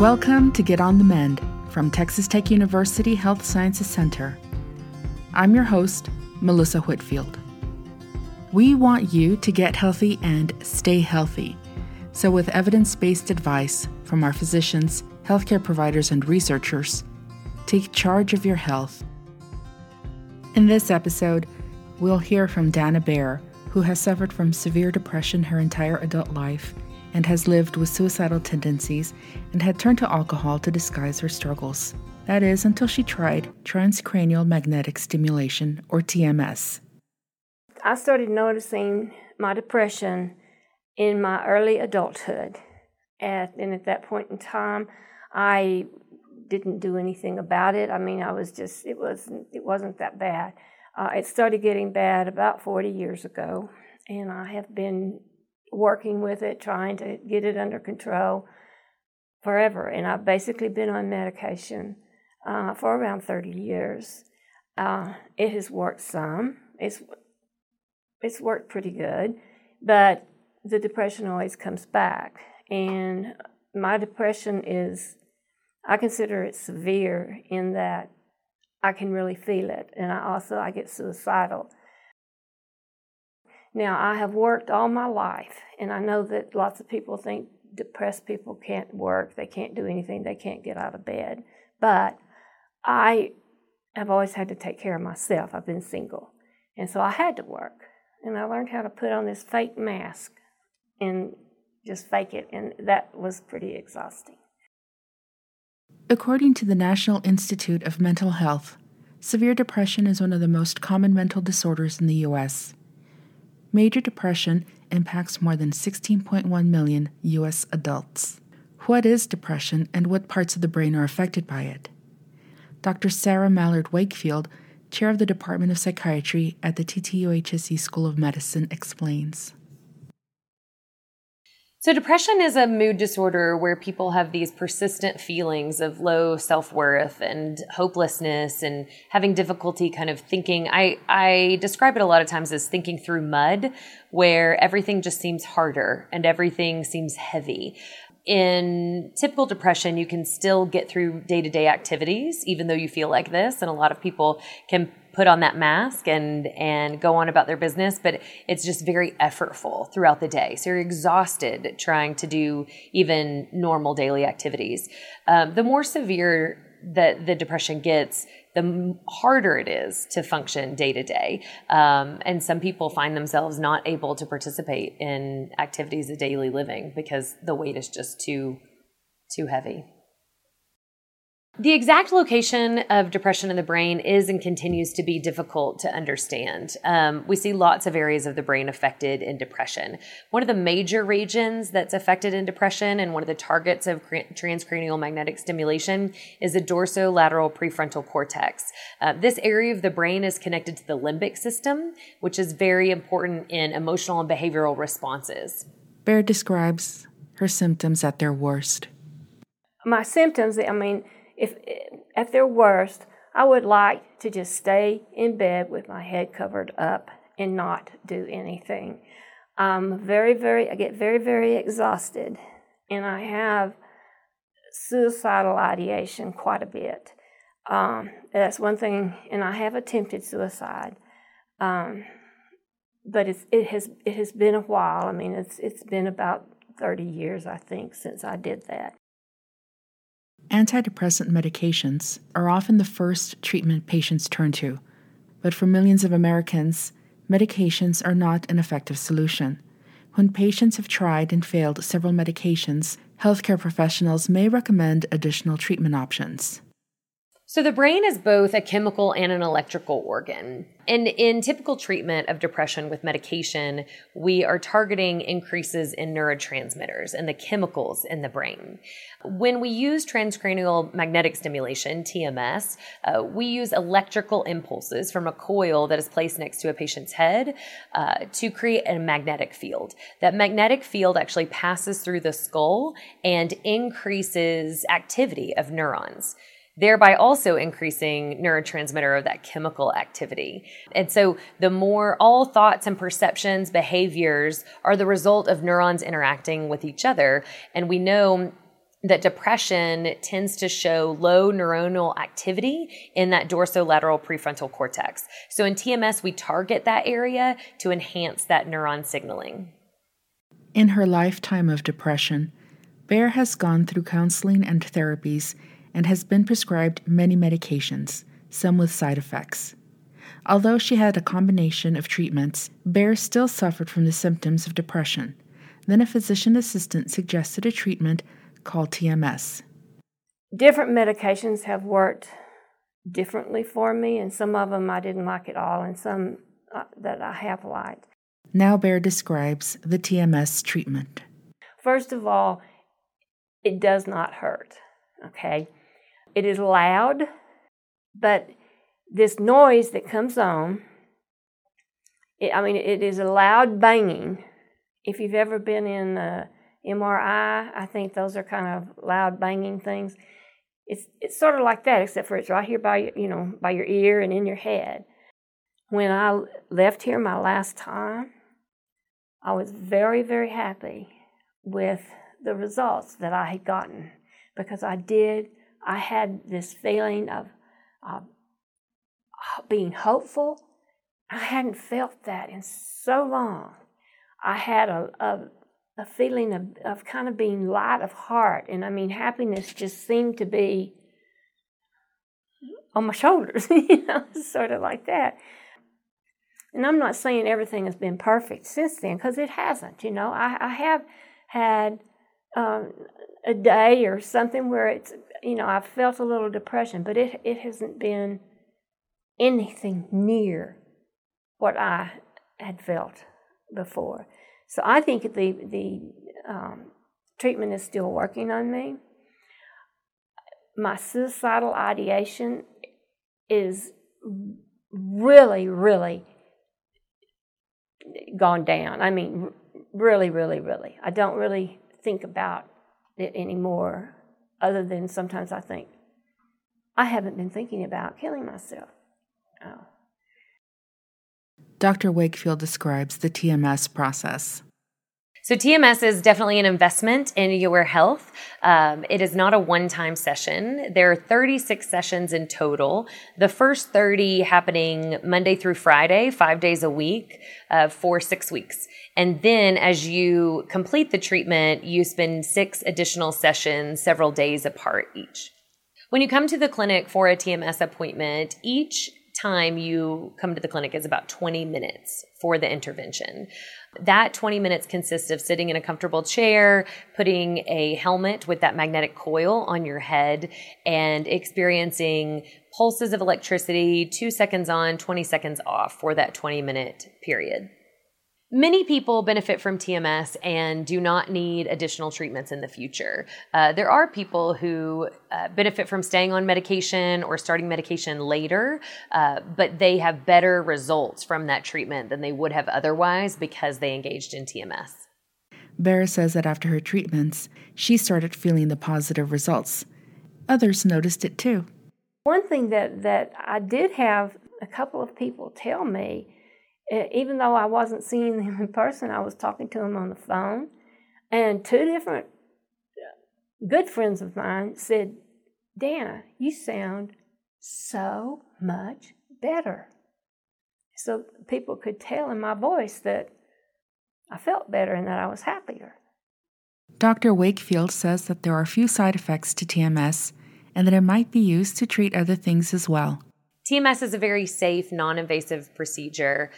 Welcome to Get on the Mend from Texas Tech University Health Sciences Center. I'm your host, Melissa Whitfield. We want you to get healthy and stay healthy. So with evidence-based advice from our physicians, healthcare providers, and researchers, take charge of your health. In this episode, we'll hear from Dana Bear, who has suffered from severe depression her entire adult life and has lived with suicidal tendencies and had turned to alcohol to disguise her struggles. That is, until she tried transcranial magnetic stimulation, or TMS. I started noticing my depression in my early adulthood. And at that point in time, I didn't do anything about it. I mean, I was just, it wasn't that bad. It started getting bad about 40 years ago, and I have been working with it, trying to get it under control forever. And I've basically been on medication for around 30 years. It has worked some. It's worked pretty good, but the depression always comes back. And my depression is, I consider it severe in that I can really feel it. And I get suicidal. Now, I have worked all my life, and I know that lots of people think depressed people can't work, they can't do anything, they can't get out of bed. But I have always had to take care of myself. I've been single. And so I had to work. And I learned how to put on this fake mask and just fake it, and that was pretty exhausting. According to the National Institute of Mental Health, severe depression is one of the most common mental disorders in the U.S. Major depression impacts more than 16.1 million U.S. adults. What is depression, and what parts of the brain are affected by it? Dr. Sarah Mallard-Wakefield, chair of the Department of Psychiatry at the TTUHSE School of Medicine, explains. So depression is a mood disorder where people have these persistent feelings of low self-worth and hopelessness and having difficulty kind of thinking. I describe it a lot of times as thinking through mud, where everything just seems harder and everything seems heavy. In typical depression, you can still get through day-to-day activities, even though you feel like this. And a lot of people can put on that mask and go on about their business, but it's just very effortful throughout the day. So you're exhausted trying to do even normal daily activities. The more severe that the depression gets, the harder it is to function day to day. And some people find themselves not able to participate in activities of daily living because the weight is just too heavy. The exact location of depression in the brain is and continues to be difficult to understand. We see lots of areas of the brain affected in depression. One of the major regions that's affected in depression and one of the targets of transcranial magnetic stimulation is the dorsolateral prefrontal cortex. This area of the brain is connected to the limbic system, which is very important in emotional and behavioral responses. Bear describes her symptoms at their worst. My symptoms, if at their worst, I would like to just stay in bed with my head covered up and not do anything. I get very, very exhausted, and I have suicidal ideation quite a bit. That's one thing, and I have attempted suicide, but it has been a while. I mean, it's been about 30 years, I think, since I did that. Antidepressant medications are often the first treatment patients turn to, but for millions of Americans, medications are not an effective solution. When patients have tried and failed several medications, healthcare professionals may recommend additional treatment options. So the brain is both a chemical and an electrical organ. And in typical treatment of depression with medication, we are targeting increases in neurotransmitters and the chemicals in the brain. When we use transcranial magnetic stimulation, TMS, we use electrical impulses from a coil that is placed next to a patient's head to create a magnetic field. That magnetic field actually passes through the skull and increases activity of neurons, thereby also increasing neurotransmitter of that chemical activity. And so the more all thoughts and perceptions, behaviors are the result of neurons interacting with each other. And we know that depression tends to show low neuronal activity in that dorsolateral prefrontal cortex. So in TMS, we target that area to enhance that neuron signaling. In her lifetime of depression, Bear has gone through counseling and therapies and has been prescribed many medications, some with side effects. Although she had a combination of treatments, Bear still suffered from the symptoms of depression. Then a physician assistant suggested a treatment called TMS. Different medications have worked differently for me, and some of them I didn't like at all, and some that I have liked. Now Bear describes the TMS treatment. First of all, it does not hurt, okay? It is loud, but this noise that comes on, it is a loud banging. If you've ever been in MRI, I think those are kind of loud banging things. It's sort of like that, except for it's right here by your ear and in your head. When I left here my last time, I was very, very happy with the results that I had gotten, because I had this feeling of being hopeful. I hadn't felt that in so long. I had a feeling of kind of being light of heart. And happiness just seemed to be on my shoulders, sort of like that. And I'm not saying everything has been perfect since then, because it hasn't, I have had a day or something where it's, I felt a little depression, but it hasn't been anything near what I had felt before. So I think the treatment is still working on me. My suicidal ideation is really, really gone down. Really, really, really. I don't really think about it anymore, other than sometimes I think, I haven't been thinking about killing myself. Oh. Dr. Wakefield describes the TMS process. So TMS is definitely an investment in your health. It is not a one-time session. There are 36 sessions in total. The first 30 happening Monday through Friday, 5 days a week, for 6 weeks. And then as you complete the treatment, you spend 6 additional sessions, several days apart each. When you come to the clinic for a TMS appointment, each time you come to the clinic is about 20 minutes for the intervention. That 20 minutes consists of sitting in a comfortable chair, putting a helmet with that magnetic coil on your head, and experiencing pulses of electricity, 2 seconds on, 20 seconds off for that 20-minute period. Many people benefit from TMS and do not need additional treatments in the future. There are people who benefit from staying on medication or starting medication later, but they have better results from that treatment than they would have otherwise because they engaged in TMS. Bear says that after her treatments, she started feeling the positive results. Others noticed it too. One thing that I did have a couple of people tell me, even though I wasn't seeing them in person, I was talking to them on the phone. And 2 different good friends of mine said, "Dana, you sound so much better." So people could tell in my voice that I felt better and that I was happier. Dr. Wakefield says that there are few side effects to TMS and that it might be used to treat other things as well. TMS is a very safe, non-invasive procedure.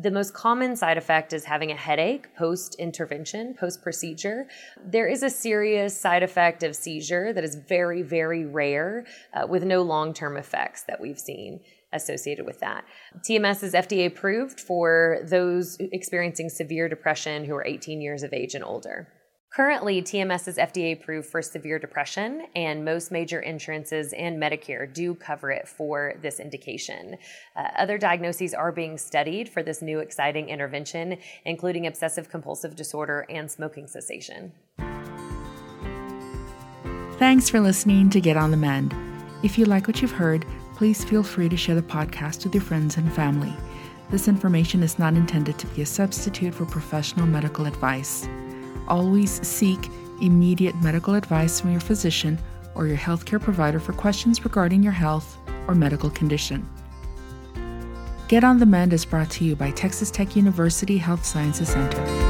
The most common side effect is having a headache post-intervention, post-procedure. There is a serious side effect of seizure that is very, very rare, with no long-term effects that we've seen associated with that. TMS is FDA approved for those experiencing severe depression who are 18 years of age and older. Currently, TMS is FDA approved for severe depression, and most major insurances and Medicare do cover it for this indication. Other diagnoses are being studied for this new exciting intervention, including obsessive-compulsive disorder and smoking cessation. Thanks for listening to Get on the Mend. If you like what you've heard, please feel free to share the podcast with your friends and family. This information is not intended to be a substitute for professional medical advice. Always seek immediate medical advice from your physician or your healthcare provider for questions regarding your health or medical condition. Get on the Mend is brought to you by Texas Tech University Health Sciences Center.